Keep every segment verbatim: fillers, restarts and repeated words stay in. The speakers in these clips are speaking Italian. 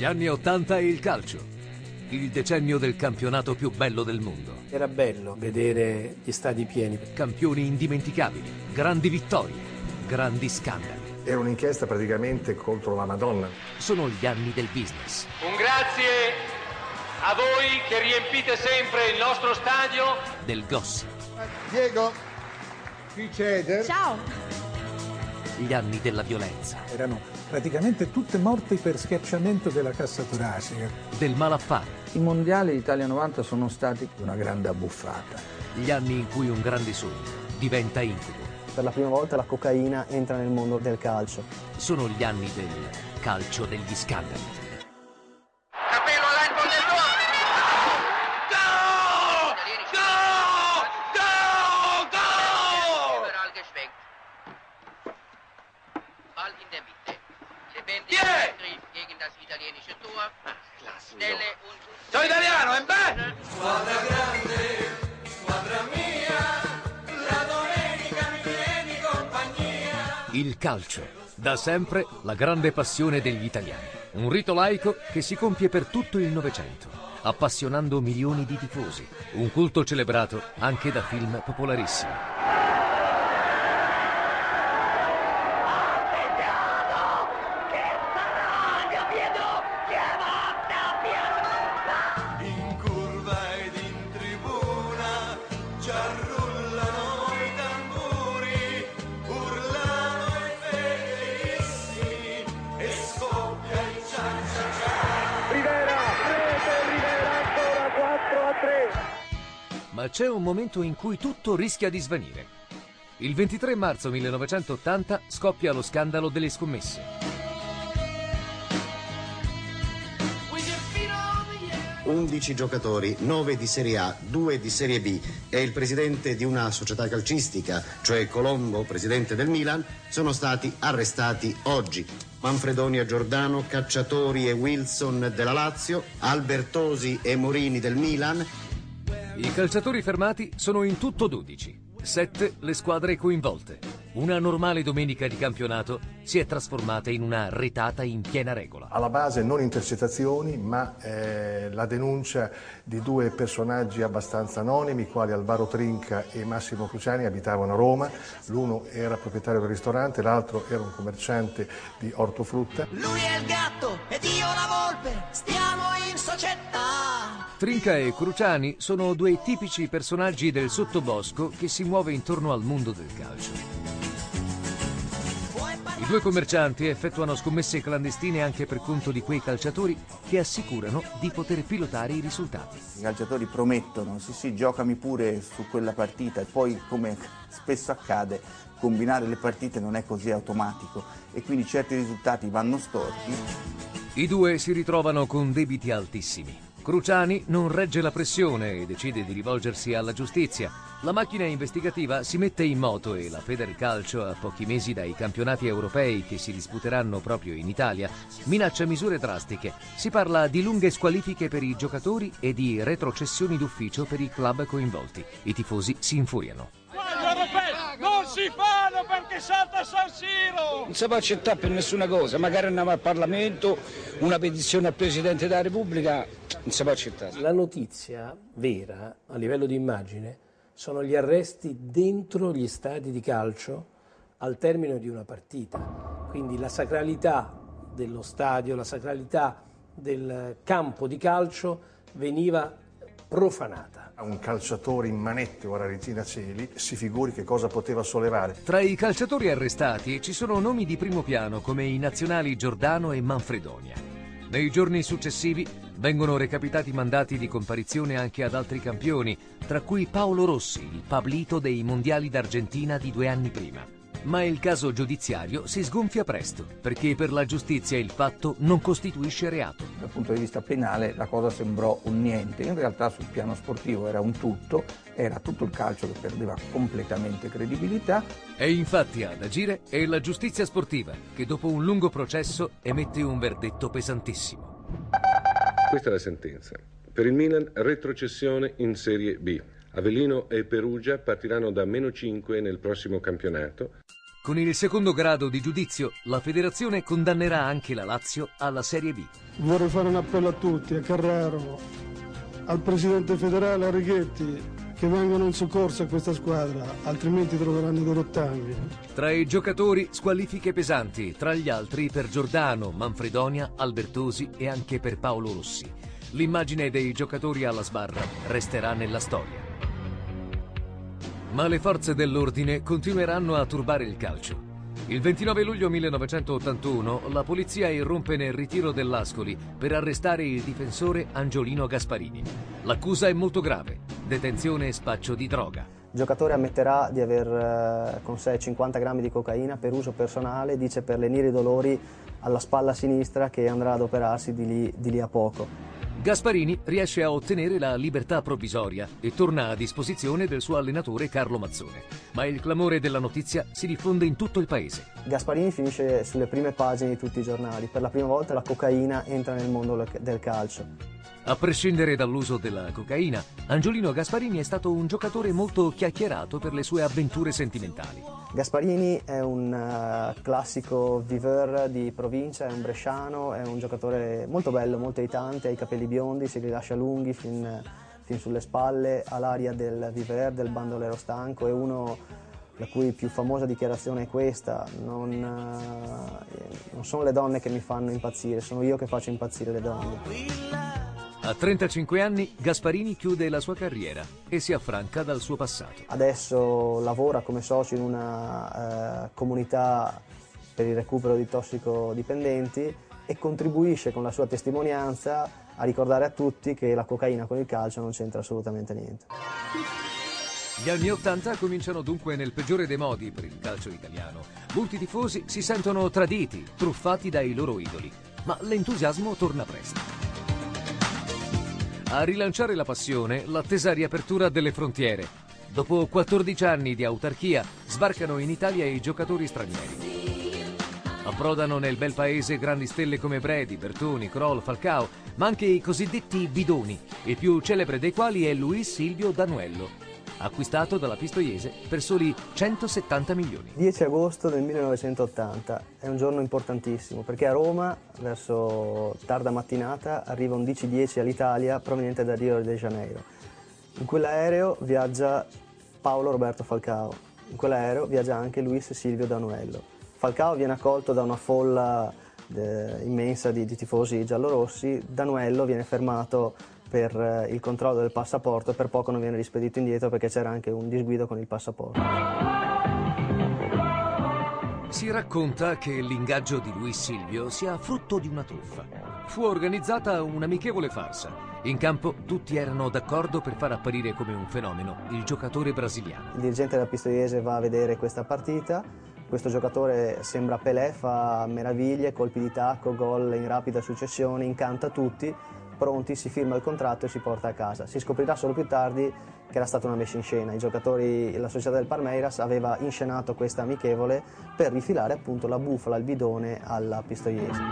Negli anni ottanta il calcio, il decennio del campionato più bello del mondo. Era bello vedere gli stadi pieni. Campioni indimenticabili, grandi vittorie, grandi scandali. Era un'inchiesta praticamente contro la Madonna. Sono gli anni del business. Un grazie a voi che riempite sempre il nostro stadio. Del gossip. Diego, qui c'è Éder. Ciao. Gli anni della violenza. Erano praticamente tutte morti per schiacciamento della cassa toracica. Del malaffare. I mondiali d'Italia novanta sono stati una grande abbuffata. Gli anni in cui un grande sogno diventa incubo. Per la prima volta la cocaina entra nel mondo del calcio. Sono gli anni del calcio degli scandali. Capello all'angolo del gol! Go! Go! Go! Go! Ball in der Mitte. Lebendiger Angriff gegen das italienische Tor. Sono italiano, è bello! Squadra grande, squadra mia. Il calcio, da sempre la grande passione degli italiani. Un rito laico che si compie per tutto il Novecento, appassionando milioni di tifosi. Un culto celebrato anche da film popolarissimi. In curva ed in tribuna ci arrullano. Ma c'è un momento in cui tutto rischia di svanire. Il ventitré marzo millenovecentottanta scoppia lo scandalo delle scommesse. undici giocatori, nove di Serie A, due di Serie B e il presidente di una società calcistica, cioè Colombo, presidente del Milan, sono stati arrestati oggi. Manfredonia, Giordano, Cacciatori e Wilson della Lazio, Albertosi e Morini del Milan. I calciatori fermati sono in tutto dodici, sette le squadre coinvolte. Una normale domenica di campionato si è trasformata in una retata in piena regola. Alla base non intercettazioni, ma eh, la denuncia di due personaggi abbastanza anonimi, quali Alvaro Trinca e Massimo Cruciani, abitavano a Roma. L'uno era proprietario del ristorante, l'altro era un commerciante di ortofrutta. Lui è il gatto ed io la volpe, stiamo in società. Trinca e Cruciani sono due tipici personaggi del sottobosco che si muove intorno al mondo del calcio. I due commercianti effettuano scommesse clandestine anche per conto di quei calciatori che assicurano di poter pilotare i risultati. I calciatori promettono, sì sì, giocami pure su quella partita, e poi, come spesso accade, combinare le partite non è così automatico e quindi certi risultati vanno storti. I due si ritrovano con debiti altissimi. Cruciani non regge la pressione e decide di rivolgersi alla giustizia. La macchina investigativa si mette in moto e la Federcalcio, a pochi mesi dai campionati europei che si disputeranno proprio in Italia, minaccia misure drastiche. Si parla di lunghe squalifiche per i giocatori e di retrocessioni d'ufficio per i club coinvolti. I tifosi si infuriano. Non si fanno perché salta San Siro! Non si può accettare per nessuna cosa, magari andiamo al Parlamento, una petizione al Presidente della Repubblica, non si può accettare. La notizia vera, a livello di immagine, sono gli arresti dentro gli stadi di calcio al termine di una partita. Quindi la sacralità dello stadio, la sacralità del campo di calcio veniva profanata. Un calciatore in manette o alla retina cieli, si figuri che cosa poteva sollevare. Tra i calciatori arrestati ci sono nomi di primo piano come i nazionali Giordano e Manfredonia. Nei giorni successivi vengono recapitati mandati di comparizione anche ad altri campioni, tra cui Paolo Rossi, il Pablito dei mondiali d'Argentina di due anni prima. Ma il caso giudiziario si sgonfia presto, perché per la giustizia il fatto non costituisce reato. Dal punto di vista penale la cosa sembrò un niente, in realtà sul piano sportivo era un tutto, era tutto il calcio che perdeva completamente credibilità. E infatti ad agire è la giustizia sportiva, che dopo un lungo processo emette un verdetto pesantissimo. Questa è la sentenza. Per il Milan retrocessione in Serie B. Avellino e Perugia partiranno da meno cinque nel prossimo campionato. Con il secondo grado di giudizio, la federazione condannerà anche la Lazio alla Serie B. Vorrei fare un appello a tutti, a Carraro, al presidente federale, a Righetti, che vengano in soccorso a questa squadra, altrimenti troveranno dei rottami. Tra i giocatori, squalifiche pesanti, tra gli altri per Giordano, Manfredonia, Albertosi e anche per Paolo Rossi. L'immagine dei giocatori alla sbarra resterà nella storia. Ma le forze dell'ordine continueranno a turbare il calcio. Il ventinove luglio millenovecentottantuno la polizia irrompe nel ritiro dell'Ascoli per arrestare il difensore Angiolino Gasparini. L'accusa è molto grave, detenzione e spaccio di droga. Il giocatore ammetterà di aver con sé cinquanta grammi di cocaina per uso personale, dice per lenire i dolori alla spalla sinistra che andrà ad operarsi di lì, di lì a poco. Gasparini riesce a ottenere la libertà provvisoria e torna a disposizione del suo allenatore Carlo Mazzone. Ma il clamore della notizia si diffonde in tutto il paese. Gasparini finisce sulle prime pagine di tutti i giornali. Per la prima volta la cocaina entra nel mondo del calcio. A prescindere dall'uso della cocaina, Angiolino Gasparini è stato un giocatore molto chiacchierato per le sue avventure sentimentali. Gasparini è un uh, classico viveur di provincia, è un bresciano, è un giocatore molto bello, molto aitante, ha i capelli biondi, si li lascia lunghi fin, fin sulle spalle, ha l'aria del viveur, del bandolero stanco, è uno la cui più famosa dichiarazione è questa: non, uh, non sono le donne che mi fanno impazzire, sono io che faccio impazzire le donne. A trentacinque anni Gasparini chiude la sua carriera e si affranca dal suo passato. Adesso lavora come socio in una eh, comunità per il recupero di tossicodipendenti e contribuisce con la sua testimonianza a ricordare a tutti che la cocaina con il calcio non c'entra assolutamente niente. Gli anni Ottanta cominciano dunque nel peggiore dei modi per il calcio italiano. Molti tifosi si sentono traditi, truffati dai loro idoli, ma l'entusiasmo torna presto. A rilanciare la passione, l'attesa riapertura delle frontiere. Dopo quattordici anni di autarchia, sbarcano in Italia i giocatori stranieri. Approdano nel bel paese grandi stelle come Brady, Bertoni, Kroll, Falcao, ma anche i cosiddetti bidoni, il più celebre dei quali è Luís Silvio Danuello, acquistato dalla Pistoiese per soli centosettanta milioni. dieci agosto del millenovecentottanta è un giorno importantissimo perché a Roma, verso tarda mattinata, arriva un dieci dieci all'Italia proveniente da Rio de Janeiro. In quell'aereo viaggia Paolo Roberto Falcao, in quell'aereo viaggia anche Luís Silvio Danuello. Falcao viene accolto da una folla de, immensa di, di tifosi giallorossi, Danuello viene fermato per il controllo del passaporto, per poco non viene rispedito indietro perché c'era anche un disguido con il passaporto. Si racconta che l'ingaggio di Luís Silvio sia frutto di una truffa. Fu organizzata un'amichevole farsa. In campo tutti erano d'accordo per far apparire come un fenomeno il giocatore brasiliano. Il dirigente della Pistoiese va a vedere questa partita. Questo giocatore sembra Pelé, fa meraviglie, colpi di tacco, gol in rapida successione, incanta tutti. Pronti, si firma il contratto e si porta a casa. Si scoprirà solo più tardi che era stata una messa in scena. I giocatori, la società del Palmeiras aveva inscenato questa amichevole per rifilare appunto la bufala, il bidone alla Pistoiese.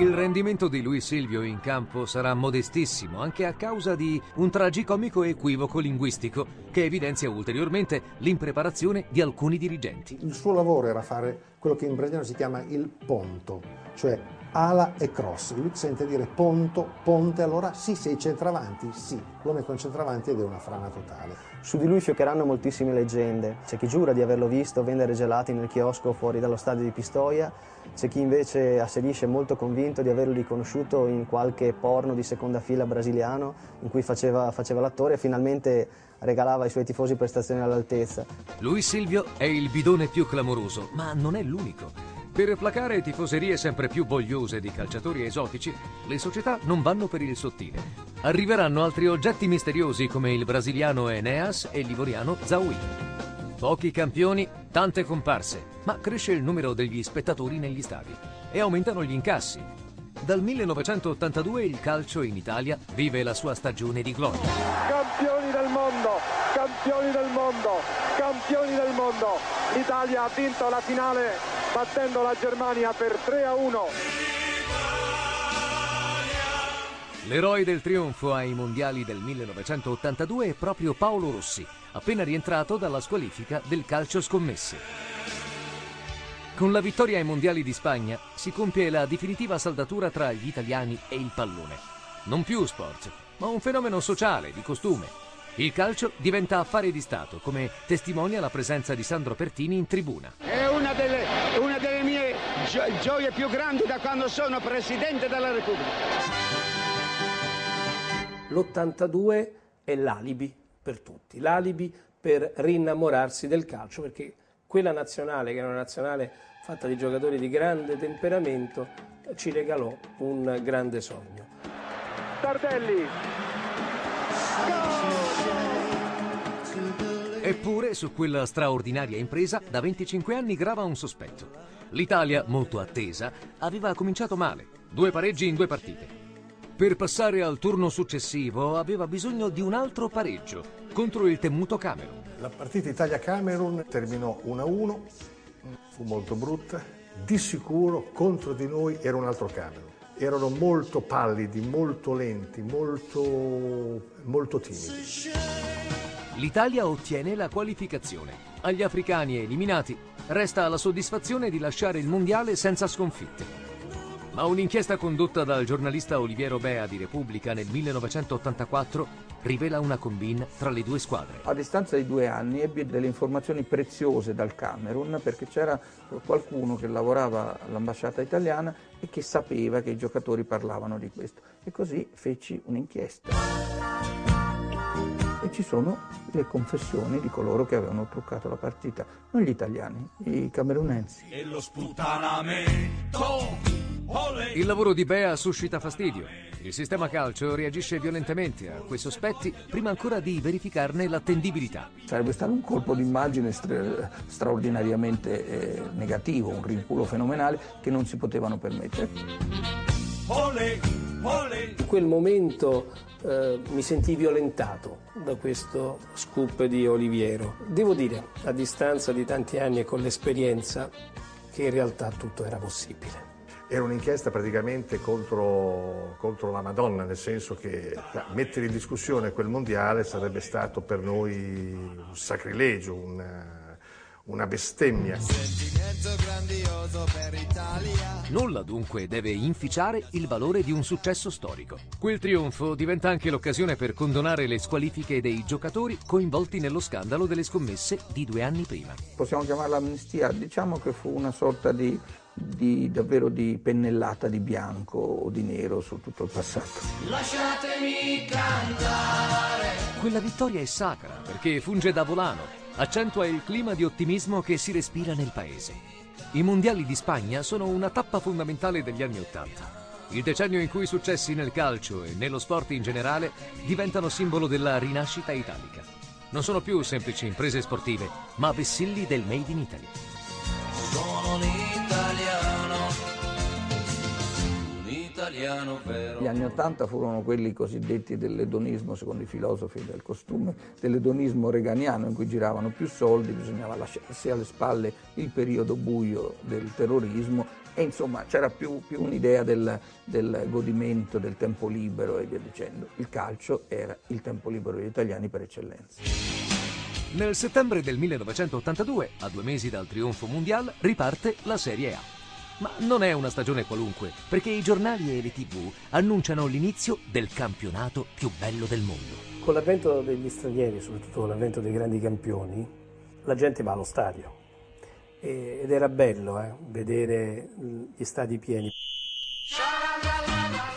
Il rendimento di Luís Silvio in campo sarà modestissimo anche a causa di un tragicomico equivoco linguistico che evidenzia ulteriormente l'impreparazione di alcuni dirigenti. Il suo lavoro era fare quello che in brasiliano si chiama il ponto, cioè ala e cross. Lui sente dire ponto, ponte, allora sì, sei centravanti, sì, lo metto in centravanti ed è una frana totale. Su di lui fioccheranno moltissime leggende, c'è chi giura di averlo visto vendere gelati nel chiosco fuori dallo stadio di Pistoia, c'è chi invece asserisce molto convinto di averlo riconosciuto in qualche porno di seconda fila brasiliano in cui faceva, faceva l'attore e finalmente regalava ai suoi tifosi prestazioni all'altezza. Luís Silvio è il bidone più clamoroso, ma non è l'unico. Per placare tifoserie sempre più vogliose di calciatori esotici, le società non vanno per il sottile. Arriveranno altri oggetti misteriosi come il brasiliano Eneas e il livoriano Zawi. Pochi campioni, tante comparse, ma cresce il numero degli spettatori negli stadi e aumentano gli incassi. Dal millenovecentottantadue il calcio in Italia vive la sua stagione di gloria. Campioni del mondo, campioni del mondo, campioni del mondo. L'Italia ha vinto la finale battendo la Germania per tre a uno. L'eroe del trionfo ai mondiali del millenovecentottantadue è proprio Paolo Rossi, appena rientrato dalla squalifica del calcio scommesse. Con la vittoria ai mondiali di Spagna si compie la definitiva saldatura tra gli italiani e il pallone. Non più sport, ma un fenomeno sociale, di costume. Il calcio diventa affare di Stato, come testimonia la presenza di Sandro Pertini in tribuna. È una delle, una delle mie gio- gioie più grandi da quando sono Presidente della Repubblica. L'ottantadue è l'alibi per tutti, l'alibi per rinnamorarsi del calcio, perché quella nazionale, che era una nazionale fatta di giocatori di grande temperamento, ci regalò un grande sogno. Tardelli! Go! Eppure su quella straordinaria impresa da venticinque anni grava un sospetto. L'Italia, molto attesa, aveva cominciato male, due pareggi in due partite. Per passare al turno successivo aveva bisogno di un altro pareggio contro il temuto Camerun. La partita Italia-Camerun terminò uno a uno, fu molto brutta. Di sicuro contro di noi era un altro Camerun. Erano molto pallidi, molto lenti, molto, molto timidi. L'Italia ottiene la qualificazione. Agli africani eliminati resta la soddisfazione di lasciare il mondiale senza sconfitte. Ma un'inchiesta condotta dal giornalista Oliviero Bea di Repubblica nel millenovecentottantaquattro rivela una combina tra le due squadre. A distanza di due anni ebbi delle informazioni preziose dal Camerun, perché c'era qualcuno che lavorava all'ambasciata italiana e che sapeva che i giocatori parlavano di questo. E così feci un'inchiesta. E ci sono le confessioni di coloro che avevano truccato la partita. Non gli italiani, i camerunensi. E lo sputanamento... Il lavoro di Bea suscita fastidio. Il sistema calcio reagisce violentemente a quei sospetti prima ancora di verificarne l'attendibilità. Sarebbe stato un colpo d'immagine stra- straordinariamente eh, negativo, un rinculo fenomenale che non si potevano permettere. In quel momento eh, mi sentii violentato da questo scoop di Oliviero. Devo dire, a distanza di tanti anni e con l'esperienza, che in realtà tutto era possibile. Era un'inchiesta praticamente contro, contro la Madonna, nel senso che mettere in discussione quel mondiale sarebbe stato per noi un sacrilegio, una, una bestemmia. Nulla dunque deve inficiare il valore di un successo storico. Quel trionfo diventa anche l'occasione per condonare le squalifiche dei giocatori coinvolti nello scandalo delle scommesse di due anni prima. Possiamo chiamarla amnistia, diciamo che fu una sorta di... Di, davvero di pennellata di bianco o di nero su tutto il passato. Lasciatemi cantare. Quella vittoria è sacra perché funge da volano, accentua il clima di ottimismo che si respira nel paese. I mondiali di Spagna sono una tappa fondamentale degli anni Ottanta, il decennio in cui i successi nel calcio e nello sport in generale diventano simbolo della rinascita italica. Non sono più semplici imprese sportive, ma vessilli del Made in Italy. Gli anni Ottanta furono quelli cosiddetti dell'edonismo, secondo i filosofi del costume, dell'edonismo reganiano, in cui giravano più soldi, bisognava lasciarsi alle spalle il periodo buio del terrorismo e insomma c'era più, più un'idea del, del godimento, del tempo libero e via dicendo. Il calcio era il tempo libero degli italiani per eccellenza. Nel settembre del millenovecentottantadue, a due mesi dal trionfo mondiale, riparte la Serie A. Ma non è una stagione qualunque, perché i giornali e le tivù annunciano l'inizio del campionato più bello del mondo. Con l'avvento degli stranieri, soprattutto con l'avvento dei grandi campioni, la gente va allo stadio. Ed era bello, eh, vedere gli stadi pieni.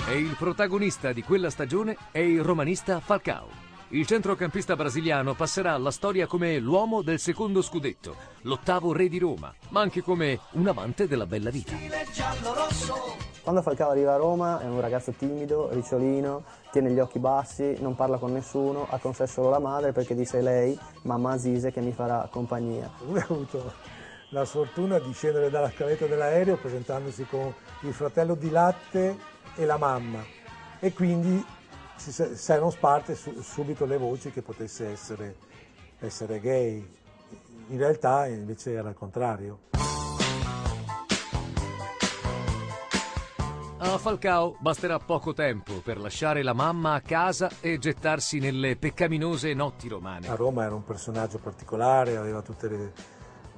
E il protagonista di quella stagione è il romanista Falcao. Il centrocampista brasiliano passerà alla storia come l'uomo del secondo scudetto, l'ottavo re di Roma, ma anche come un amante della bella vita. Quando Falcao arriva a Roma è un ragazzo timido, ricciolino, tiene gli occhi bassi, non parla con nessuno, ha con sé solo la madre perché disse lei, mamma Azize, che mi farà compagnia. Lui ha avuto la sfortuna di scendere dalla scaletta dell'aereo presentandosi con il fratello di latte e la mamma e quindi... Si, si erano sparte su, subito le voci che potesse essere, essere gay, in realtà invece era il contrario. A Falcao basterà poco tempo per lasciare la mamma a casa e gettarsi nelle peccaminose notti romane. A Roma era un personaggio particolare, aveva tutte le,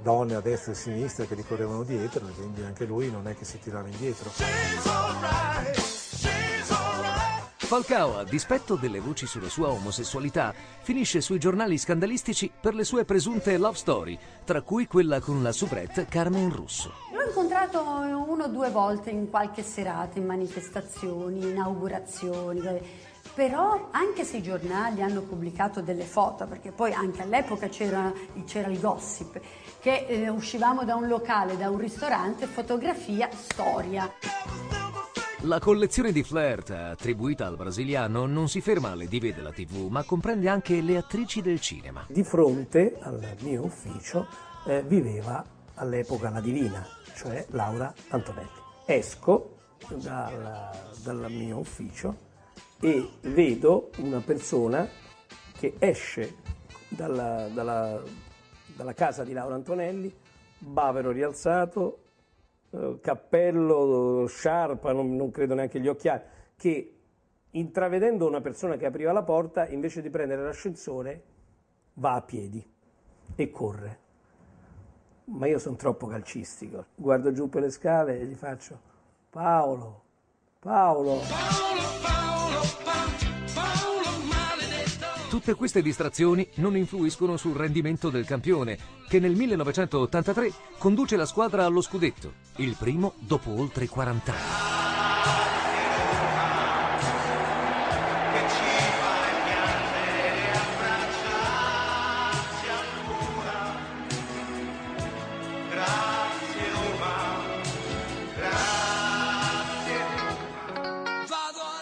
donne a destra e a sinistra che gli correvano dietro, quindi anche lui non è che si tirava indietro. Falcao, a dispetto delle voci sulla sua omosessualità, finisce sui giornali scandalistici per le sue presunte love story, tra cui quella con la soubrette Carmen Russo. L'ho incontrato uno o due volte in qualche serata, in manifestazioni, inaugurazioni, però anche se i giornali hanno pubblicato delle foto, perché poi anche all'epoca c'era il gossip, che eh, uscivamo da un locale, da un ristorante, fotografia, storia. La collezione di flirt attribuita al brasiliano non si ferma alle dive della tivù, ma comprende anche le attrici del cinema. Di fronte al mio ufficio eh, viveva all'epoca la divina, cioè Laura Antonetti. Esco dal, dal mio ufficio e vedo una persona che esce dalla, dalla, dalla casa di Laura Antonelli, bavero rialzato, cappello, sciarpa, non, non credo neanche gli occhiali, che intravedendo una persona che apriva la porta, invece di prendere l'ascensore va a piedi e corre. Ma io sono troppo calcistico, guardo giù per le scale e gli faccio: Paolo, Paolo, Paolo, Paolo, Paolo, Paolo maledetto. Tutte queste distrazioni non influiscono sul rendimento del campione, che nel millenovecentottantatré conduce la squadra allo scudetto, il primo dopo oltre quaranta anni.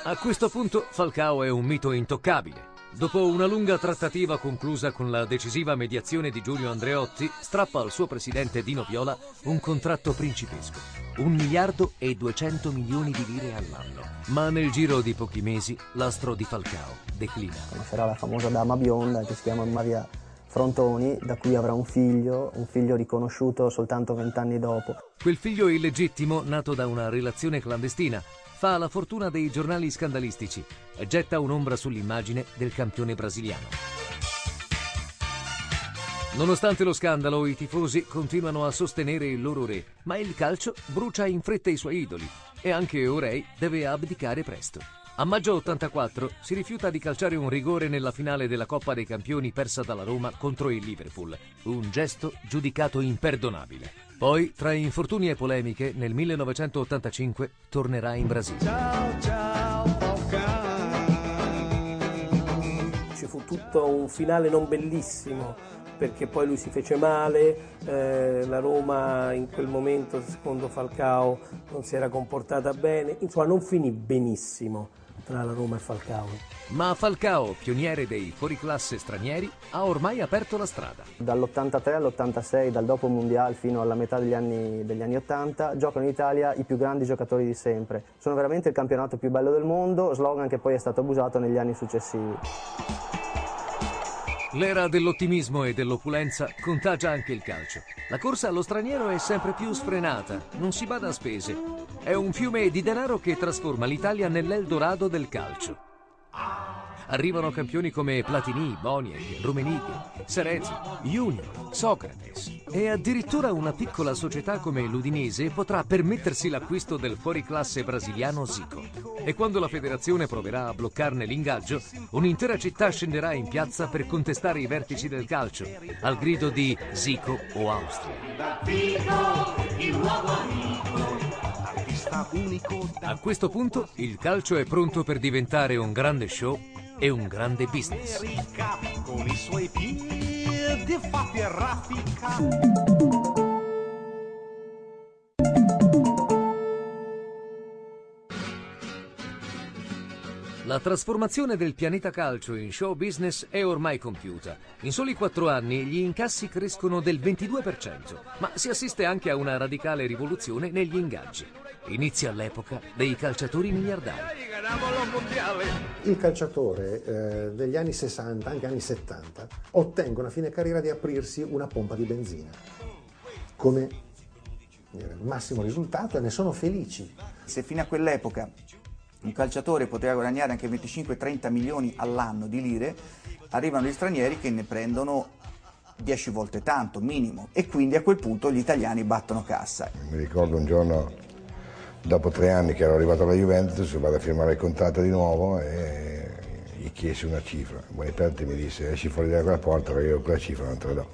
A questo punto Falcao è un mito intoccabile. Dopo una lunga trattativa conclusa con la decisiva mediazione di Giulio Andreotti, strappa al suo presidente Dino Viola un contratto principesco, un miliardo e duecento milioni di lire all'anno. Ma nel giro di pochi mesi l'astro di Falcao declina. Conoscerà la famosa dama bionda che si chiama Maria Frontoni, da cui avrà un figlio, un figlio riconosciuto soltanto vent'anni dopo. Quel figlio illegittimo, nato da una relazione clandestina, fa la fortuna dei giornali scandalistici e getta un'ombra sull'immagine del campione brasiliano. Nonostante lo scandalo, i tifosi continuano a sostenere il loro re, ma il calcio brucia in fretta i suoi idoli e anche Orei deve abdicare presto. A maggio ottantaquattro si rifiuta di calciare un rigore nella finale della Coppa dei Campioni persa dalla Roma contro il Liverpool, un gesto giudicato imperdonabile. Poi, tra infortuni e polemiche, nel millenovecentottantacinque tornerà in Brasile. Ciao, ciao, Falcao. Ci fu tutto un finale non bellissimo, perché poi lui si fece male, eh, la Roma in quel momento, secondo Falcao, non si era comportata bene, insomma non finì benissimo tra la Roma e Falcao. Ma Falcao, pioniere dei fuoriclasse stranieri, ha ormai aperto la strada. Dall'ottantatré all'ottantasei, dal dopo mondiale fino alla metà degli anni, degli anni ottanta, giocano in Italia i più grandi giocatori di sempre. Sono veramente il campionato più bello del mondo, slogan che poi è stato abusato negli anni successivi. L'era dell'ottimismo e dell'opulenza contagia anche il calcio. La corsa allo straniero è sempre più sfrenata, non si bada a spese. È un fiume di denaro che trasforma l'Italia nell'Eldorado del calcio. Arrivano campioni come Platini, Boniek, Rummenigge, Serezzi, Junior, Socrates. E addirittura una piccola società come l'Udinese potrà permettersi l'acquisto del fuoriclasse brasiliano Zico. E quando la federazione proverà a bloccarne l'ingaggio, un'intera città scenderà in piazza per contestare i vertici del calcio, al grido di Zico o Austria. A questo punto il calcio è pronto per diventare un grande show e un grande business. La trasformazione del pianeta calcio in show business è ormai compiuta. In soli quattro anni gli incassi crescono del ventidue per cento, ma si assiste anche a una radicale rivoluzione negli ingaggi. Inizia l'epoca dei calciatori miliardari. Il calciatore eh, degli anni sessanta, anche anni settanta, ottengono a fine carriera di aprirsi una pompa di benzina. Come eh, massimo risultato, e ne sono felici. Se fino a quell'epoca un calciatore poteva guadagnare anche venticinque trenta milioni all'anno di lire, arrivano gli stranieri che ne prendono dieci volte tanto, minimo, e quindi a quel punto gli italiani battono cassa. Mi ricordo un giorno, dopo tre anni che ero arrivato alla Juventus, vado a firmare il contratto di nuovo e gli chiesi una cifra. Boniperti mi disse: esci fuori da quella porta perché io quella cifra non te la do.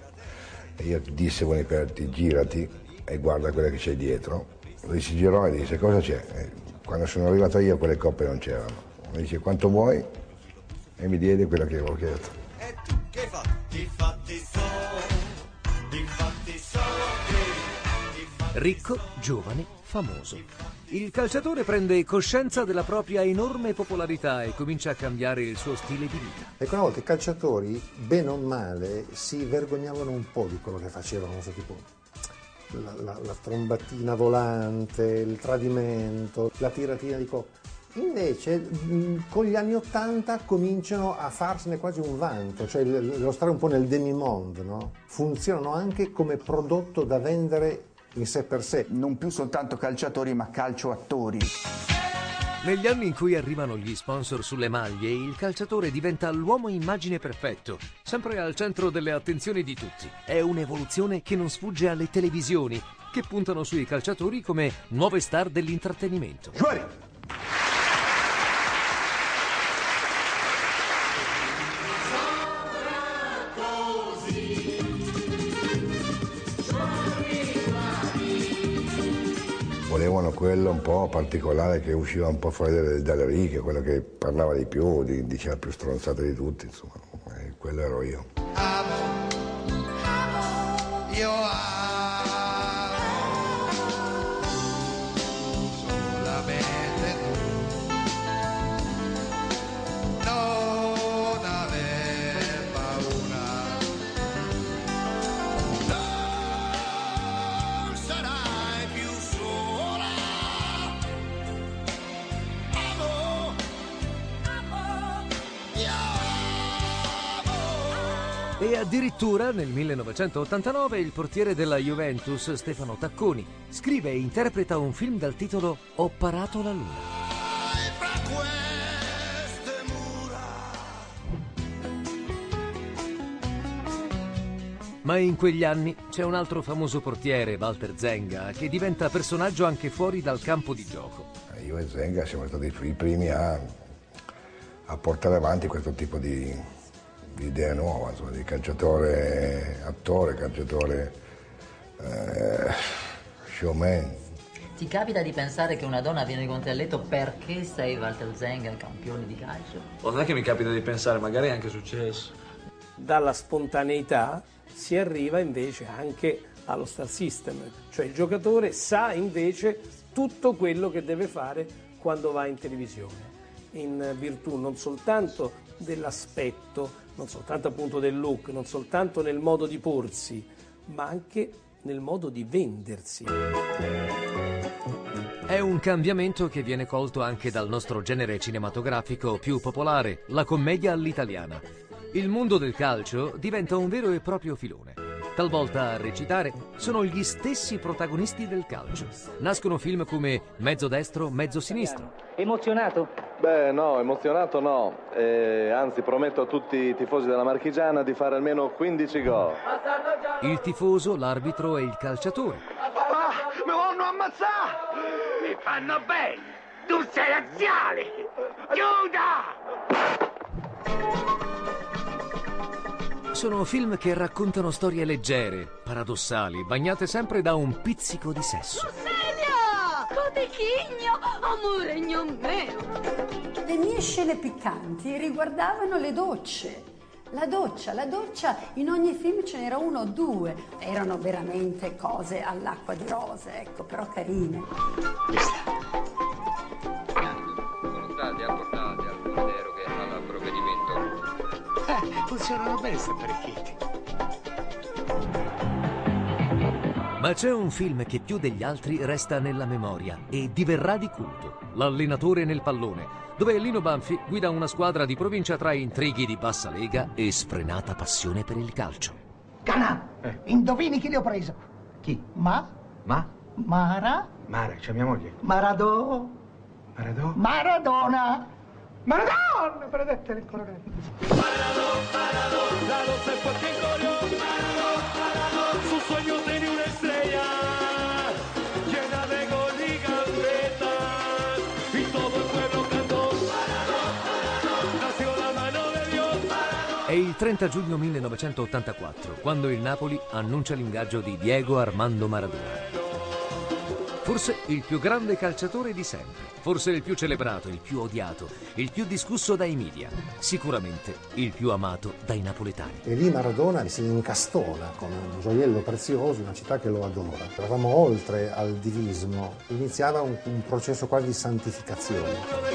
E io disse a Boniperti: girati e guarda quella che c'è dietro. Lui si girò e disse: cosa c'è? E quando sono arrivato io quelle coppe non c'erano. Mi dice: quanto vuoi? E mi diede quella che avevo chiesto. E tu che fa? Ti fatti soldi, ti fatti soldi. Ricco, giovane, famoso. Il calciatore prende coscienza della propria enorme popolarità e comincia a cambiare il suo stile di vita. Ecco, una volta i calciatori, bene o male, si vergognavano un po' di quello che facevano, so, tipo la, la, la trombatina volante, il tradimento, la tiratina di coppa. Invece con gli anni ottanta cominciano a farsene quasi un vanto, cioè lo stare un po' nel demi-monde, no? Funzionano anche come prodotto da vendere in sé per sé. Non più soltanto calciatori ma calcioattori. Negli anni in cui arrivano gli sponsor sulle maglie, il calciatore diventa l'uomo immagine perfetto, sempre al centro delle attenzioni di tutti. È un'evoluzione che non sfugge alle televisioni, che puntano sui calciatori come nuove star dell'intrattenimento. Giuari! Volevano quello un po' particolare che usciva un po' fuori dalle, dalle righe, quello che parlava di più, di, diceva più stronzate di tutti, insomma, e quello ero io. Amo, amo, io amo, solamente tu, non aver paura, non sarai più solo. E addirittura nel millenovecentottantanove il portiere della Juventus, Stefano Tacconi, scrive e interpreta un film dal titolo Ho parato la luna. Ma in quegli anni c'è un altro famoso portiere, Walter Zenga, che diventa personaggio anche fuori dal campo di gioco. Io e Zenga siamo stati i primi a, a portare avanti questo tipo di... l'idea nuova, insomma, di calciatore attore, calciatore eh, showman. Ti capita di pensare che una donna viene con te a letto perché sei Walter Zenga, campione di calcio? O non è che mi capita di pensare, magari è anche successo. Dalla spontaneità si arriva invece anche allo star system, cioè il giocatore sa invece tutto quello che deve fare quando va in televisione, in virtù non soltanto dell'aspetto, non soltanto appunto del look, non soltanto nel modo di porsi, ma anche nel modo di vendersi. È un cambiamento che viene colto anche dal nostro genere cinematografico più popolare, la commedia all'italiana. Il mondo del calcio diventa un vero e proprio filone. Talvolta a recitare sono gli stessi protagonisti del calcio. Nascono film come Mezzo destro, mezzo sinistro. Emozionato? Beh no, emozionato no, eh, anzi prometto a tutti i tifosi della Marchigiana di fare almeno quindici gol. Il tifoso, l'arbitro e il calciatore. Papà, mi vogliono ammazzare! Mi fanno bene! Tu sei razziale! Chiuda! Sono film che raccontano storie leggere, paradossali, bagnate sempre da un pizzico di sesso. Cotichigno, amore mio. Le mie scene piccanti riguardavano le docce. La doccia, la doccia, in ogni film ce n'era uno o due. Erano veramente cose all'acqua di rose, ecco, però carine. Portate, apportate al portiere che fa il provvedimento. Eh, funzionano bene questi orecchietti. Ma c'è un film che più degli altri resta nella memoria e diverrà di culto, L'allenatore nel pallone, dove Lino Banfi guida una squadra di provincia tra intrighi di bassa lega e sfrenata passione per il calcio. Canà, eh. Indovini chi li ho preso? Chi? Ma? Ma? Mara? Mara, c'è mia moglie. Maradò. Maradò? Maradona! Maradona! Maradona! Maradona! Maradona! Maradona! Maradona! Maradona! trenta giugno millenovecentottantaquattro, quando il Napoli annuncia l'ingaggio di Diego Armando Maradona. Forse il più grande calciatore di sempre, forse il più celebrato, il più odiato, il più discusso dai media, sicuramente il più amato dai napoletani. E lì Maradona si incastona come un gioiello prezioso in una città che lo adora. Eravamo oltre al divismo, iniziava un, un processo quasi di santificazione.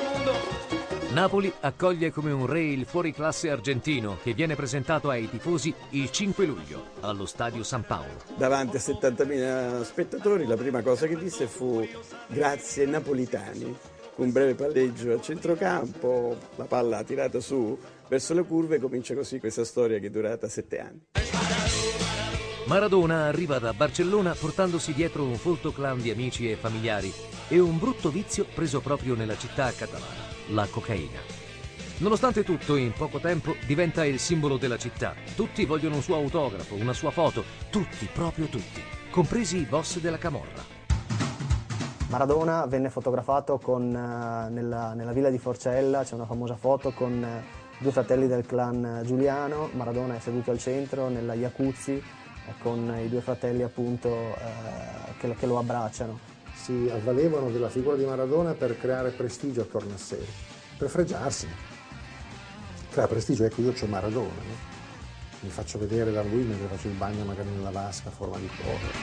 Napoli accoglie come un re il fuoriclasse argentino che viene presentato ai tifosi il cinque luglio allo stadio San Paolo. Davanti a settantamila spettatori la prima cosa che disse fu grazie napolitani. Un breve palleggio a centrocampo, la palla tirata su verso le curve, comincia così questa storia che è durata sette anni. Maradona arriva da Barcellona portandosi dietro un folto clan di amici e familiari e un brutto vizio preso proprio nella città catalana, la cocaina. Nonostante tutto, in poco tempo diventa il simbolo della città. Tutti vogliono un suo autografo, una sua foto, tutti, proprio tutti, compresi i boss della camorra. Maradona venne fotografato con, nella, nella villa di Forcella, c'è una famosa foto con due fratelli del clan Giuliano. Maradona è seduto al centro nella Iacuzzi con i due fratelli appunto eh, che, che lo abbracciano. Si avvalevano della figura di Maradona per creare prestigio attorno a sé, per fregiarsi. Crea prestigio, ecco io c'ho Maradona, no? Mi faccio vedere da lui mentre faccio il bagno magari nella vasca a forma di cuore.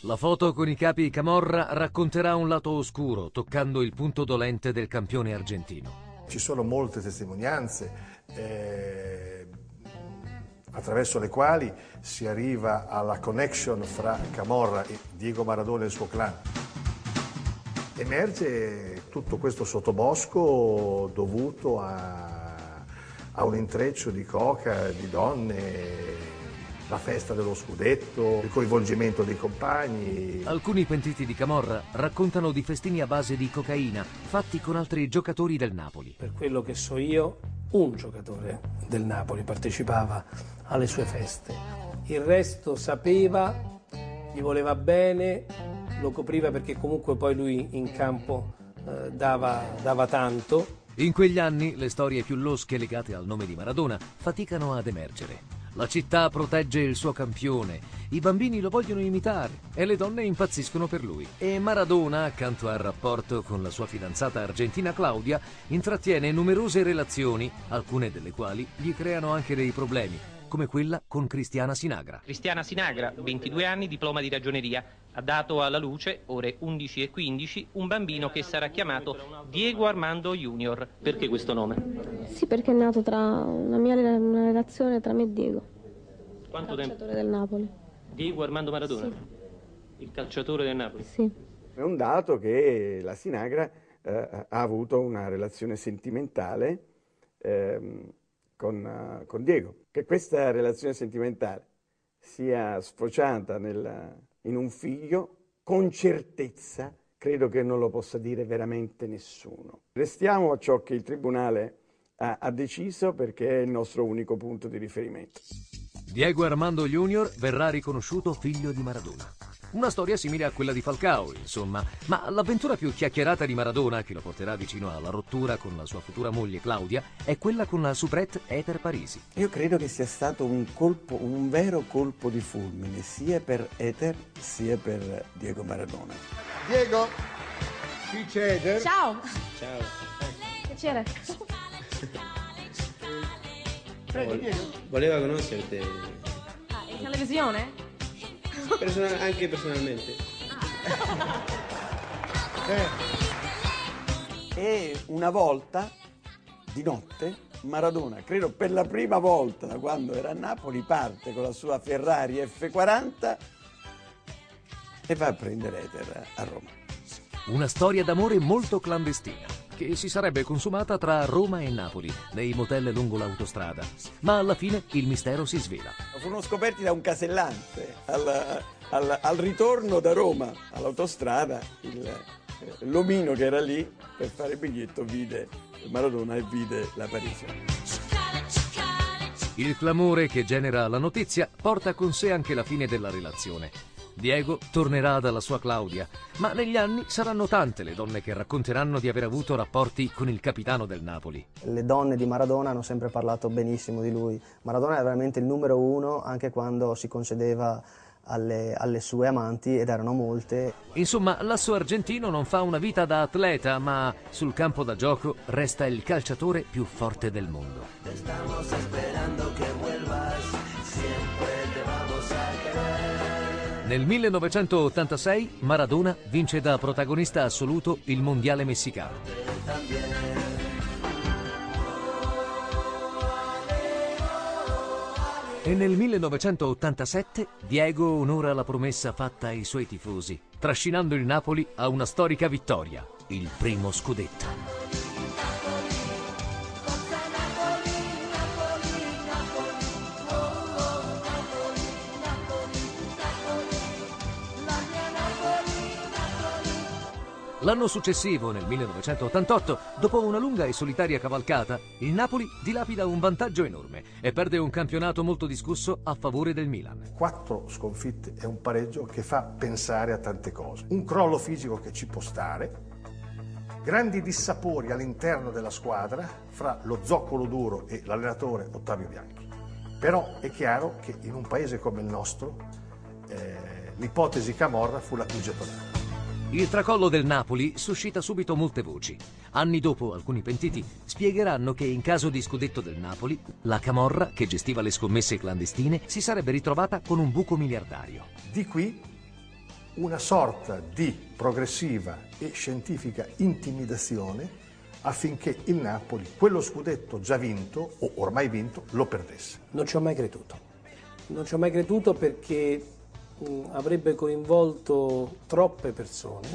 La foto con i capi camorra racconterà un lato oscuro, toccando il punto dolente del campione argentino. Ci sono molte testimonianze eh, attraverso le quali si arriva alla connection fra camorra e Diego Maradona e il suo clan. Emerge tutto questo sottobosco dovuto a, a un intreccio di coca, di donne, la festa dello scudetto, il coinvolgimento dei compagni. Alcuni pentiti di camorra raccontano di festini a base di cocaina fatti con altri giocatori del Napoli. Per quello che so io, un giocatore del Napoli partecipava alle sue feste. Il resto sapeva, gli voleva bene, lo copriva perché comunque poi lui in campo eh, dava, dava tanto. In quegli anni le storie più losche legate al nome di Maradona faticano ad emergere. La città protegge il suo campione, i bambini lo vogliono imitare e le donne impazziscono per lui. E Maradona, accanto al rapporto con la sua fidanzata argentina Claudia, intrattiene numerose relazioni, alcune delle quali gli creano anche dei problemi, come quella con Cristiana Sinagra. Cristiana Sinagra, ventidue anni, diploma di ragioneria, ha dato alla luce, ore undici e quindici, un bambino che sarà chiamato Diego Armando Junior. Perché questo nome? Sì, perché è nato tra una mia una relazione tra me e Diego, Quanto il calciatore tempo? del Napoli. Diego Armando Maradona? Sì. Il calciatore del Napoli? Sì. È un dato che la Sinagra eh, ha avuto una relazione sentimentale eh, Con, con Diego, che questa relazione sentimentale sia sfociata nella, in un figlio, con certezza credo che non lo possa dire veramente nessuno. Restiamo a ciò che il Tribunale ha, ha deciso, perché è il nostro unico punto di riferimento. Diego Armando Junior verrà riconosciuto figlio di Maradona. Una storia simile a quella di Falcao, insomma, ma l'avventura più chiacchierata di Maradona, che lo porterà vicino alla rottura con la sua futura moglie Claudia, è quella con la soubrette Éder Parisi. Io credo che sia stato un colpo, un vero colpo di fulmine, sia per Éder sia per Diego Maradona. Diego, qui c'è Éder. Ciao. Ciao. Piacere. Prego, Diego. Voleva conoscerti. Ah, in televisione? Personal, anche personalmente. eh. E una volta di notte Maradona, credo per la prima volta da quando era a Napoli, parte con la sua Ferrari F quaranta e va a prendere Éder a Roma. Una storia d'amore molto clandestina, che si sarebbe consumata tra Roma e Napoli, nei motel lungo l'autostrada. Ma alla fine il mistero si svela. Furono scoperti da un casellante al, al, al ritorno da Roma all'autostrada. L'omino che era lì per fare il biglietto vide Maradona e vide la Parisi. Il clamore che genera la notizia porta con sé anche la fine della relazione. Diego tornerà dalla sua Claudia, ma negli anni saranno tante le donne che racconteranno di aver avuto rapporti con il capitano del Napoli. Le donne di Maradona hanno sempre parlato benissimo di lui. Maradona era veramente il numero uno anche quando si concedeva Alle, alle sue amanti, ed erano molte. Insomma, l'asso argentino non fa una vita da atleta, ma sul campo da gioco resta il calciatore più forte del mondo. Nel millenovecentottantasei Maradona vince da protagonista assoluto il mondiale messicano. E nel millenovecentottantasette Diego onora la promessa fatta ai suoi tifosi, trascinando il Napoli a una storica vittoria, il primo scudetto. L'anno successivo, nel millenovecentottantotto, dopo una lunga e solitaria cavalcata, il Napoli dilapida un vantaggio enorme e perde un campionato molto discusso a favore del Milan. Quattro sconfitte e un pareggio che fa pensare a tante cose. Un crollo fisico che ci può stare, grandi dissapori all'interno della squadra fra lo zoccolo duro e l'allenatore Ottavio Bianchi. Però è chiaro che in un paese come il nostro eh, l'ipotesi Camorra fu la più gettonata. Il tracollo del Napoli suscita subito molte voci. Anni dopo, alcuni pentiti spiegheranno che in caso di scudetto del Napoli, la Camorra, che gestiva le scommesse clandestine, si sarebbe ritrovata con un buco miliardario. Di qui una sorta di progressiva e scientifica intimidazione affinché il Napoli, quello scudetto già vinto, o ormai vinto, lo perdesse. Non ci ho mai creduto. Non ci ho mai creduto perché avrebbe coinvolto troppe persone.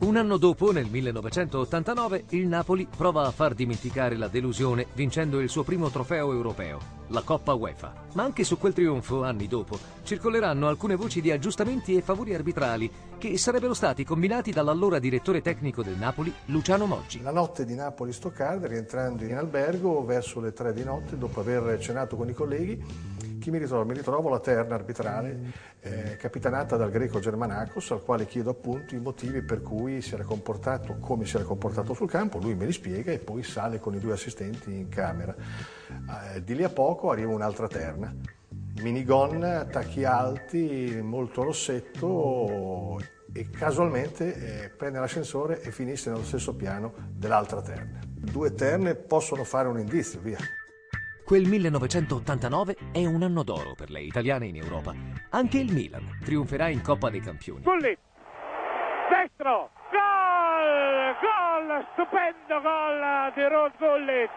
Un anno dopo, nel millenovecentottantanove, il Napoli prova a far dimenticare la delusione vincendo il suo primo trofeo europeo, la Coppa UEFA. Ma anche su quel trionfo, anni dopo, circoleranno alcune voci di aggiustamenti e favori arbitrali che sarebbero stati combinati dall'allora direttore tecnico del Napoli, Luciano Moggi. La notte di Napoli-Stoccarda, rientrando in albergo verso le tre di notte, dopo aver cenato con i colleghi, chi mi ritrovo? Mi ritrovo la terna arbitrale eh, capitanata dal greco Germanakos, al quale chiedo appunto i motivi per cui si era comportato come si era comportato sul campo. Lui me li spiega e poi sale con i due assistenti in camera. Eh, di lì a poco arriva un'altra terna, minigonna, tacchi alti, molto rossetto, e casualmente eh, prende l'ascensore e finisce nello stesso piano dell'altra terna. Due terne possono fare un indizio, via. Quel millenovecentottantanove è un anno d'oro per le italiane in Europa. Anche il Milan trionferà in Coppa dei Campioni. Gulli, destro, gol, gol, stupendo gol di Rod Gullit,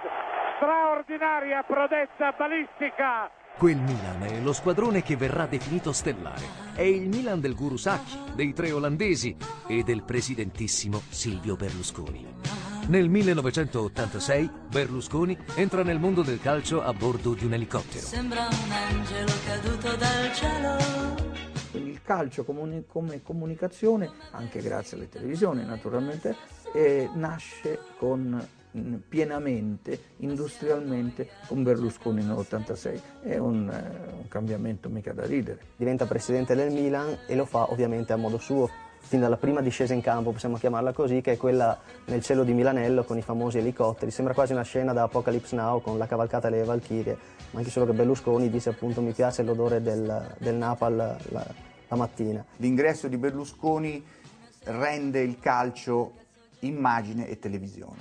straordinaria prodezza balistica. Quel Milan è lo squadrone che verrà definito stellare. È il Milan del guru Sacchi, dei tre olandesi e del presidentissimo Silvio Berlusconi. Nel millenovecentottantasei Berlusconi entra nel mondo del calcio a bordo di un elicottero. Sembra un angelo caduto dal cielo. Il calcio come, come comunicazione, anche grazie alle televisioni naturalmente, eh, nasce con, pienamente, industrialmente, con Berlusconi nell'ottantasei. È un, eh, un cambiamento mica da ridere. Diventa presidente del Milan e lo fa ovviamente a modo suo. Fin dalla prima discesa in campo, possiamo chiamarla così, che è quella nel cielo di Milanello con i famosi elicotteri. Sembra quasi una scena da Apocalypse Now con la cavalcata delle Valchirie, ma anche solo che Berlusconi disse appunto mi piace l'odore del, del Napal la, la mattina. L'ingresso di Berlusconi rende il calcio immagine e televisione.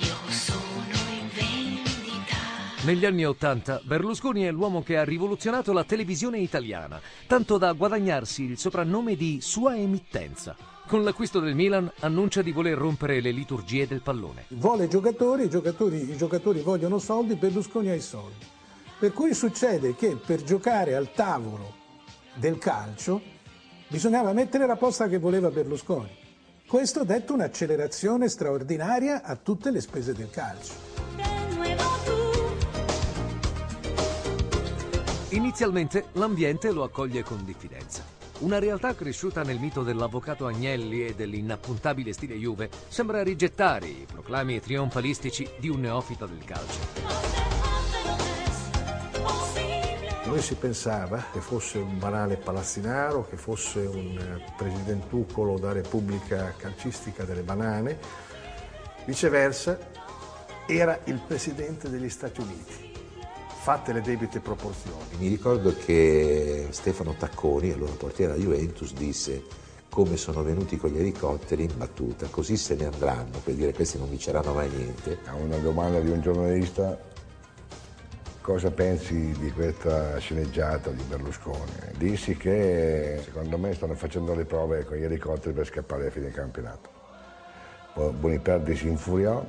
Io sono in vendita. Negli anni Ottanta Berlusconi è l'uomo che ha rivoluzionato la televisione italiana, tanto da guadagnarsi il soprannome di sua emittenza. Con l'acquisto del Milan annuncia di voler rompere le liturgie del pallone. Vuole giocatori, i giocatori, i giocatori vogliono soldi, Berlusconi ha i soldi. Per cui succede che per giocare al tavolo del calcio bisognava mettere la posta che voleva Berlusconi. Questo ha detto un'accelerazione straordinaria a tutte le spese del calcio. Inizialmente l'ambiente lo accoglie con diffidenza. Una realtà cresciuta nel mito dell'avvocato Agnelli e dell'inappuntabile stile Juve sembra rigettare i proclami trionfalistici di un neofita del calcio. Noi si pensava che fosse un banale palazzinaro, che fosse un presidentucolo da repubblica calcistica delle banane. Viceversa, era il presidente degli Stati Uniti. Fatte le debite proporzioni. Mi ricordo che Stefano Tacconi, allora portiere della Juventus, disse: come sono venuti con gli elicotteri in battuta, così se ne andranno, per dire questi non vinceranno mai niente. A una domanda di un giornalista: cosa pensi di questa sceneggiata di Berlusconi? Dissi che secondo me stanno facendo le prove con gli elicotteri per scappare alla fine del campionato. Poi Boniperti si infuriò,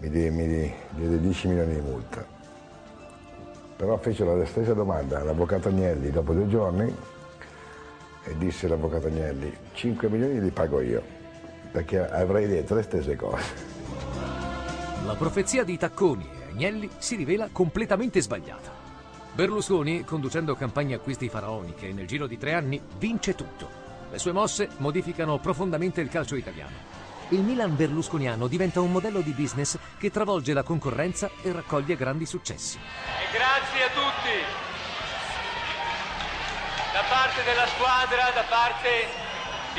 mi diede dieci milioni di multa. Però fece la stessa domanda all'avvocato Agnelli dopo due giorni, e disse l'avvocato Agnelli: cinque milioni li pago io, perché avrei detto le stesse cose. La profezia di Tacconi e Agnelli si rivela completamente sbagliata. Berlusconi, conducendo campagne acquisti faraoniche, nel giro di tre anni vince tutto. Le sue mosse modificano profondamente il calcio italiano. Il Milan berlusconiano diventa un modello di business che travolge la concorrenza e raccoglie grandi successi. E grazie a tutti! Da parte della squadra, da parte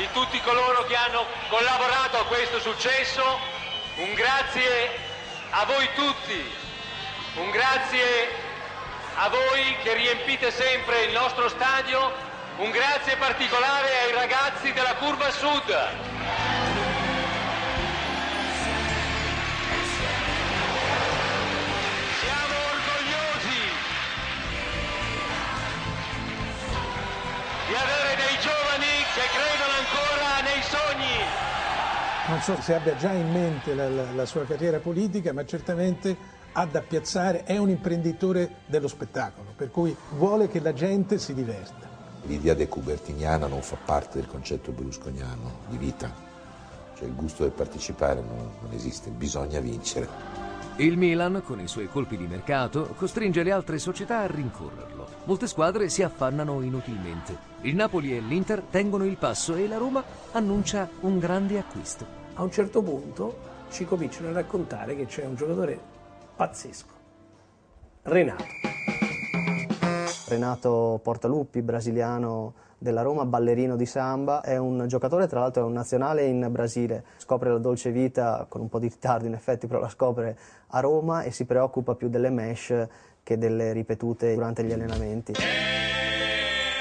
di tutti coloro che hanno collaborato a questo successo, un grazie a voi tutti, un grazie a voi che riempite sempre il nostro stadio, un grazie particolare ai ragazzi della Curva Sud. Di avere dei giovani che credono ancora nei sogni. Non so se abbia già in mente la, la, la sua carriera politica, ma certamente ha da piazzare, è un imprenditore dello spettacolo, per cui vuole che la gente si diverta. L'idea decubertiniana non fa parte del concetto berlusconiano di vita, cioè il gusto del partecipare non, non esiste, bisogna vincere. Il Milan, con i suoi colpi di mercato, costringe le altre società a rincorrerlo. Molte squadre si affannano inutilmente. Il Napoli e l'Inter tengono il passo e la Roma annuncia un grande acquisto. A un certo punto ci cominciano a raccontare che c'è un giocatore pazzesco, Renato. Renato Portaluppi, brasiliano della Roma, ballerino di samba, è un giocatore, tra l'altro è un nazionale in Brasile, scopre la dolce vita con un po' di ritardo in effetti, però la scopre a Roma e si preoccupa più delle mesh che delle ripetute durante gli allenamenti. E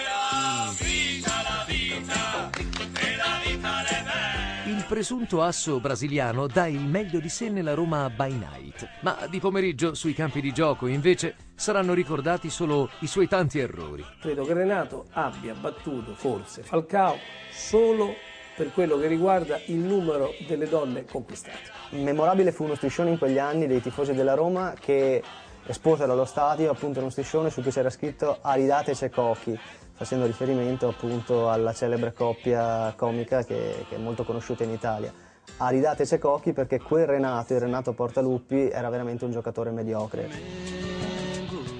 la vita, la vita, e la vita le belle. Il presunto asso brasiliano dà il meglio di sé nella Roma by night, ma di pomeriggio sui campi di gioco invece saranno ricordati solo i suoi tanti errori. Credo che Renato abbia battuto forse Falcao solo per quello che riguarda il numero delle donne conquistate. Memorabile fu uno striscione in quegli anni dei tifosi della Roma che esposero allo stadio appunto uno striscione su cui c'era scritto "Aridate Cecocchi", facendo riferimento appunto alla celebre coppia comica che, che è molto conosciuta in Italia. Aridate Cecocchi perché quel Renato, il Renato Portaluppi, era veramente un giocatore mediocre.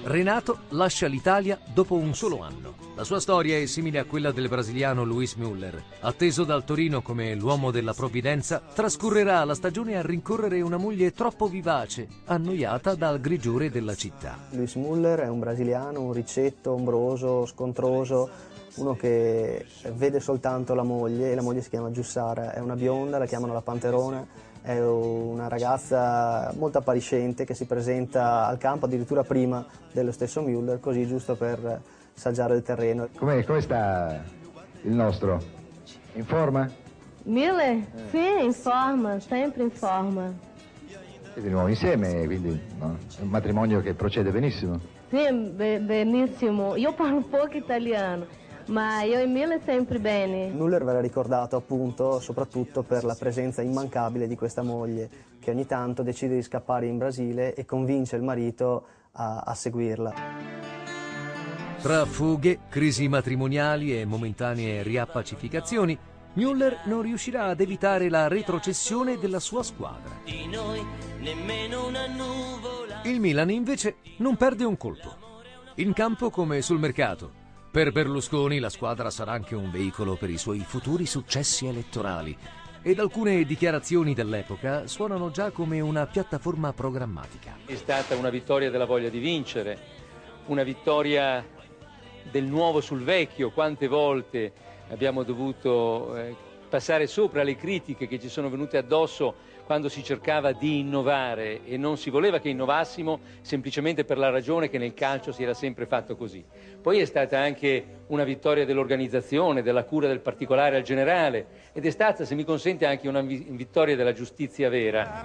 Renato lascia l'Italia dopo un solo anno. La sua storia è simile a quella del brasiliano Luís Müller. Atteso dal Torino come l'uomo della provvidenza, trascorrerà la stagione a rincorrere una moglie troppo vivace, annoiata dal grigiore della città. Luís Müller è un brasiliano, un ricetto, ombroso, scontroso, uno che vede soltanto la moglie, e la moglie si chiama Giussara, è una bionda, la chiamano la Panterona. È una ragazza molto appariscente che si presenta al campo addirittura prima dello stesso Müller, così giusto per saggiare il terreno. Come, come sta il nostro? In forma? Müller? Eh. Sì, in forma, sempre in forma. E di nuovo insieme, quindi no? È un matrimonio che procede benissimo. Sì, be- benissimo. Io parlo poco italiano, ma io e Müller sempre bene. Müller verrà ricordato appunto soprattutto per la presenza immancabile di questa moglie che ogni tanto decide di scappare in Brasile e convince il marito a, a seguirla. Tra fughe, crisi matrimoniali e momentanee riappacificazioni, Müller non riuscirà ad evitare la retrocessione della sua squadra. Di noi nemmeno una nuvola. Il Milan invece non perde un colpo. In campo come sul mercato. Per Berlusconi la squadra sarà anche un veicolo per i suoi futuri successi elettorali ed alcune dichiarazioni dell'epoca suonano già come una piattaforma programmatica. È stata una vittoria della voglia di vincere, una vittoria del nuovo sul vecchio. Quante volte abbiamo dovuto eh, passare sopra le critiche che ci sono venute addosso quando si cercava di innovare e non si voleva che innovassimo, semplicemente per la ragione che nel calcio si era sempre fatto così. Poi è stata anche una vittoria dell'organizzazione, della cura del particolare al generale, ed è stata, se mi consente, anche una vittoria della giustizia vera.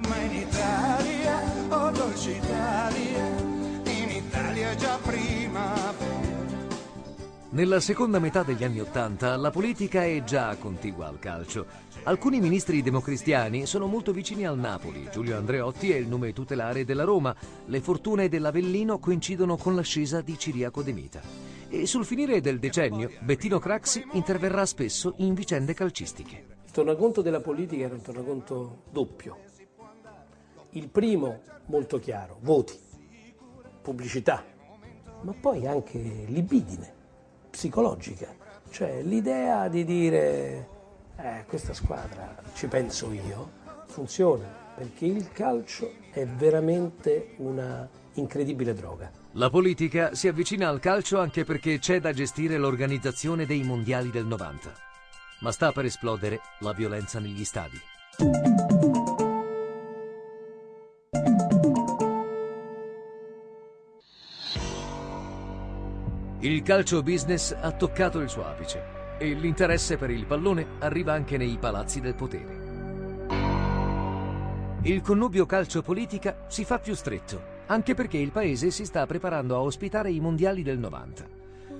Nella seconda metà degli anni Ottanta la politica è già contigua al calcio. Alcuni ministri democristiani sono molto vicini al Napoli. Giulio Andreotti è il nome tutelare della Roma. Le fortune dell'Avellino coincidono con l'ascesa di Ciriaco De Mita. E sul finire del decennio Bettino Craxi interverrà spesso in vicende calcistiche. Il tornaconto della politica era un tornaconto doppio. Il primo, molto chiaro, voti, pubblicità, ma poi anche libidine psicologica, cioè l'idea di dire eh, questa squadra, ci penso io, funziona, perché il calcio è veramente una incredibile droga. La politica si avvicina al calcio anche perché c'è da gestire l'organizzazione dei mondiali del novanta, ma sta per esplodere la violenza negli stadi. Il calcio business ha toccato il suo apice e l'interesse per il pallone arriva anche nei palazzi del potere. Il connubio calcio-politica si fa più stretto, anche perché il paese si sta preparando a ospitare i mondiali del novanta.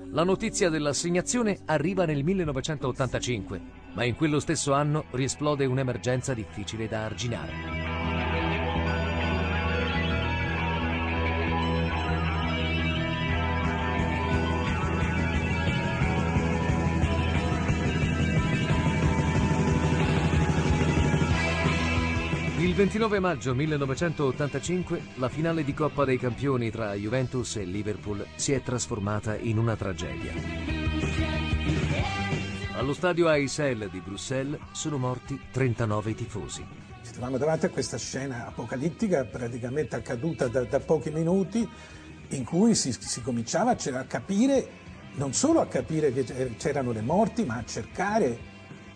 La notizia dell'assegnazione arriva nel millenovecentottantacinque, ma in quello stesso anno riesplode un'emergenza difficile da arginare. Il ventinove maggio millenovecentottantacinque la finale di Coppa dei Campioni tra Juventus e Liverpool si è trasformata in una tragedia. Allo stadio Aysel di Bruxelles sono morti trentanove tifosi. Ci troviamo davanti a questa scena apocalittica, praticamente accaduta da, da pochi minuti, in cui si, si cominciava a capire, non solo a capire che c'erano le morti, ma a cercare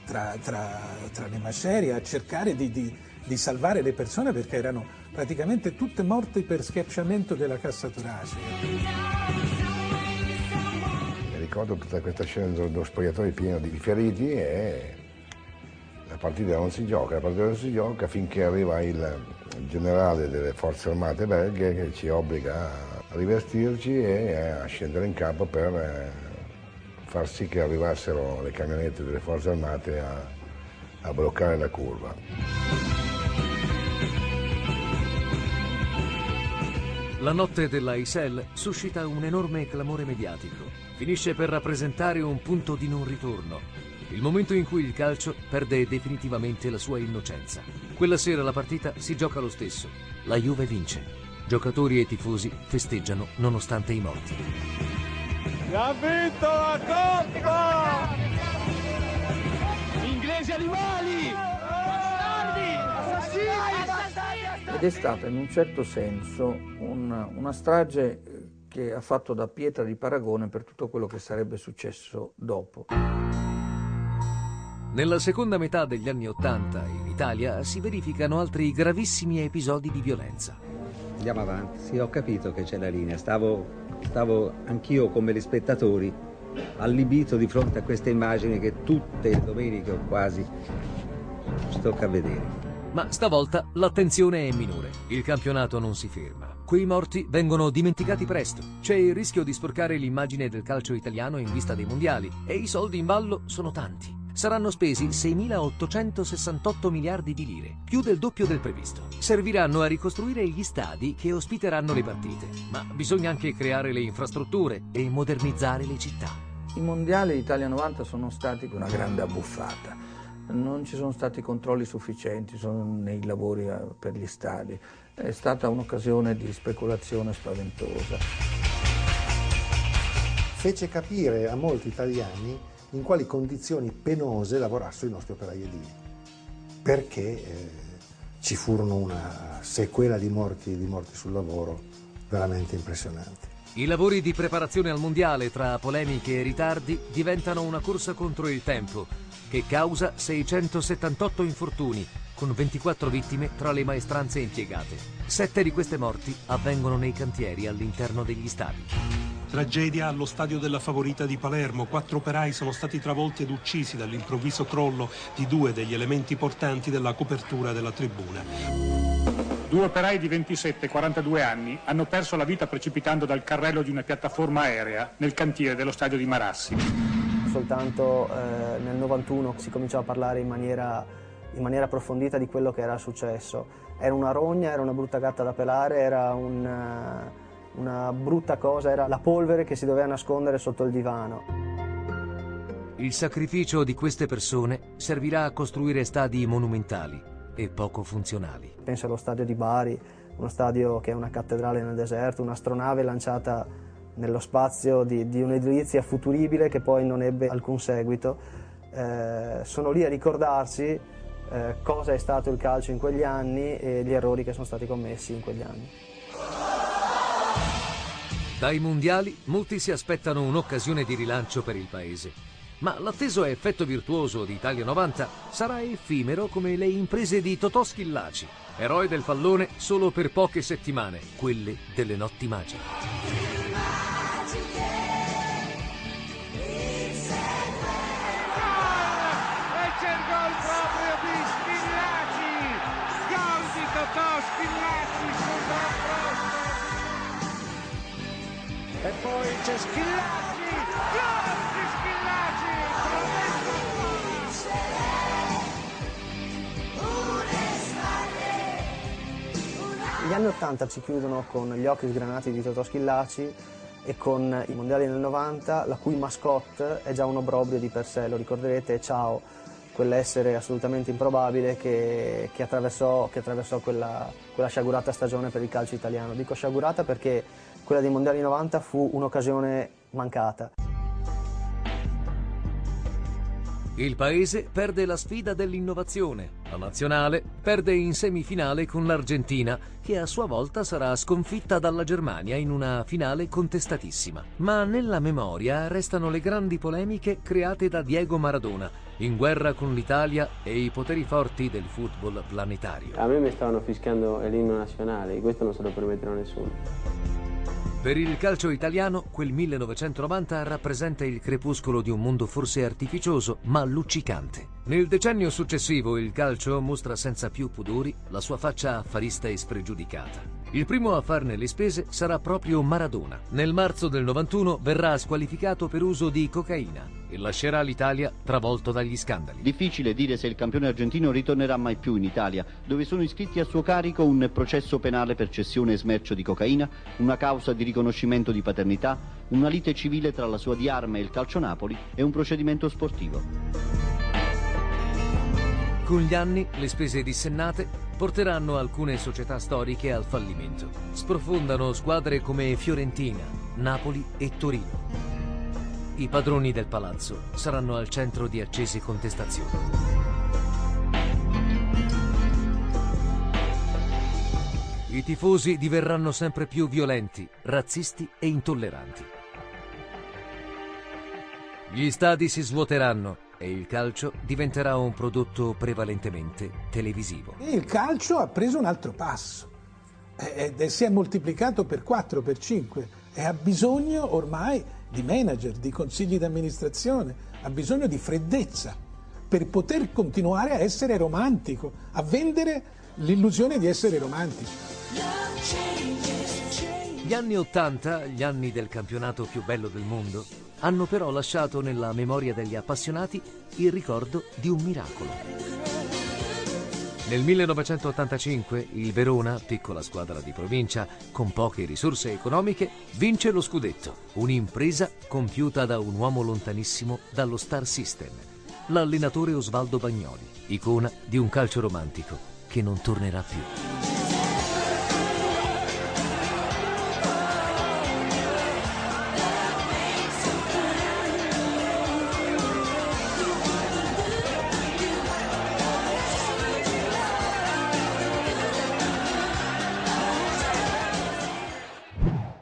tra, tra, tra le macerie, a cercare di... di di salvare le persone, perché erano praticamente tutte morte per schiacciamento della cassa toracica. Ricordo tutta questa scena dello spogliatoio pieno di feriti e la partita non si gioca, la partita non si gioca finché arriva il generale delle forze armate belghe che ci obbliga a rivestirci e a scendere in campo per far sì che arrivassero le camionette delle forze armate a a bloccare la curva. La notte dell'Aysel suscita un enorme clamore mediatico. Finisce per rappresentare un punto di non ritorno, il momento in cui il calcio perde definitivamente la sua innocenza. Quella sera la partita si gioca lo stesso. La Juve vince. Giocatori e tifosi festeggiano nonostante i morti. Ha vinto la Coppa! Animali! Bastardi! Assassini! Ed è stata in un certo senso una, una strage che ha fatto da pietra di paragone per tutto quello che sarebbe successo dopo. Nella seconda metà degli anni Ottanta in Italia si verificano altri gravissimi episodi di violenza. Andiamo avanti, sì, ho capito che c'è la linea, stavo, stavo anch'io come gli spettatori allibito di fronte a queste immagini che tutte le domeniche o quasi ci tocca vedere. Ma stavolta l'attenzione è minore, il campionato non si ferma. Quei morti vengono dimenticati presto, c'è il rischio di sporcare l'immagine del calcio italiano in vista dei mondiali e i soldi in ballo sono tanti. Saranno spesi seimilaottocentosessantotto miliardi di lire, più del doppio del previsto. Serviranno a ricostruire gli stadi che ospiteranno le partite, ma bisogna anche creare le infrastrutture e modernizzare le città. I mondiali Italia novanta sono stati una grande abbuffata. Non ci sono stati controlli sufficienti nei lavori per gli stadi. È stata un'occasione di speculazione spaventosa. Fece capire a molti italiani in quali condizioni penose lavorassero i nostri operai edili, perché eh, ci furono una sequela di morti, di morti sul lavoro veramente impressionanti. I lavori di preparazione al mondiale, tra polemiche e ritardi, diventano una corsa contro il tempo, che causa seicentosettantotto infortuni, con ventiquattro vittime tra le maestranze impiegate. Sette di queste morti avvengono nei cantieri all'interno degli stadi. Tragedia allo stadio della Favorita di Palermo. Quattro operai sono stati travolti ed uccisi dall'improvviso crollo di due degli elementi portanti della copertura della tribuna. Due operai di ventisette e quarantadue anni hanno perso la vita precipitando dal carrello di una piattaforma aerea nel cantiere dello stadio di Marassi. Soltanto eh, nel novantuno si cominciò a parlare in maniera, in maniera approfondita di quello che era successo. Era una rogna, era una brutta gatta da pelare, era un... Uh, Una brutta cosa, era la polvere che si doveva nascondere sotto il divano. Il sacrificio di queste persone servirà a costruire stadi monumentali e poco funzionali. Penso allo stadio di Bari, uno stadio che è una cattedrale nel deserto, un'astronave lanciata nello spazio di, di un'edilizia futuribile che poi non ebbe alcun seguito. Eh, sono lì a ricordarci eh, cosa è stato il calcio in quegli anni e gli errori che sono stati commessi in quegli anni. Dai mondiali molti si aspettano un'occasione di rilancio per il paese, ma l'atteso effetto virtuoso di Italia novanta sarà effimero come le imprese di Totò Schillaci, eroe del pallone solo per poche settimane, quelle delle notti magiche. E c'è il gol proprio di Schillaci, gol di Totò Schillaci sul nostro. E poi c'è Schillaci, gol di Schillaci! Gli anni ottanta ci chiudono con gli occhi sgranati di Totò Schillaci e con i mondiali del novanta, la cui mascotte è già un obbrobrio di per sé. Lo ricorderete, Ciao, quell'essere assolutamente improbabile che, che attraversò, che attraversò quella, quella sciagurata stagione per il calcio italiano. Dico sciagurata perché quella dei mondiali novanta fu un'occasione mancata. Il paese perde la sfida dell'innovazione. La nazionale perde in semifinale con l'Argentina, che a sua volta sarà sconfitta dalla Germania in una finale contestatissima. Ma nella memoria restano le grandi polemiche create da Diego Maradona, in guerra con l'Italia e i poteri forti del football planetario. A me mi stavano fischiando l'inno nazionale, e questo non se lo permetterà nessuno. Per il calcio italiano, quel millenovecentonovanta rappresenta il crepuscolo di un mondo forse artificioso, ma luccicante. Nel decennio successivo il calcio mostra senza più pudori la sua faccia affarista e spregiudicata. Il primo a farne le spese sarà proprio Maradona. Nel marzo del novantuno verrà squalificato per uso di cocaina e lascerà l'Italia travolto dagli scandali. Difficile dire se il campione argentino ritornerà mai più in Italia, dove sono iscritti a suo carico un processo penale per cessione e smercio di cocaina, una causa di riconoscimento di paternità, una lite civile tra la sua Diarma e il Calcionapoli e un procedimento sportivo. Con gli anni le spese dissennate porteranno alcune società storiche al fallimento. Sprofondano squadre come Fiorentina, Napoli e Torino. I padroni del palazzo saranno al centro di accese contestazioni. I tifosi diverranno sempre più violenti, razzisti e intolleranti. Gli stadi si svuoteranno e il calcio diventerà un prodotto prevalentemente televisivo. Il calcio ha preso un altro passo, ed è, si è moltiplicato per quattro, per cinque, e ha bisogno ormai di manager, di consigli di amministrazione, ha bisogno di freddezza per poter continuare a essere romantico, a vendere l'illusione di essere romantici. Gli anni ottanta, gli anni del campionato più bello del mondo, hanno però lasciato nella memoria degli appassionati il ricordo di un miracolo. Nel millenovecentottantacinque il Verona, piccola squadra di provincia con poche risorse economiche, vince lo scudetto, un'impresa compiuta da un uomo lontanissimo dallo star system, l'allenatore Osvaldo Bagnoli, icona di un calcio romantico che non tornerà più.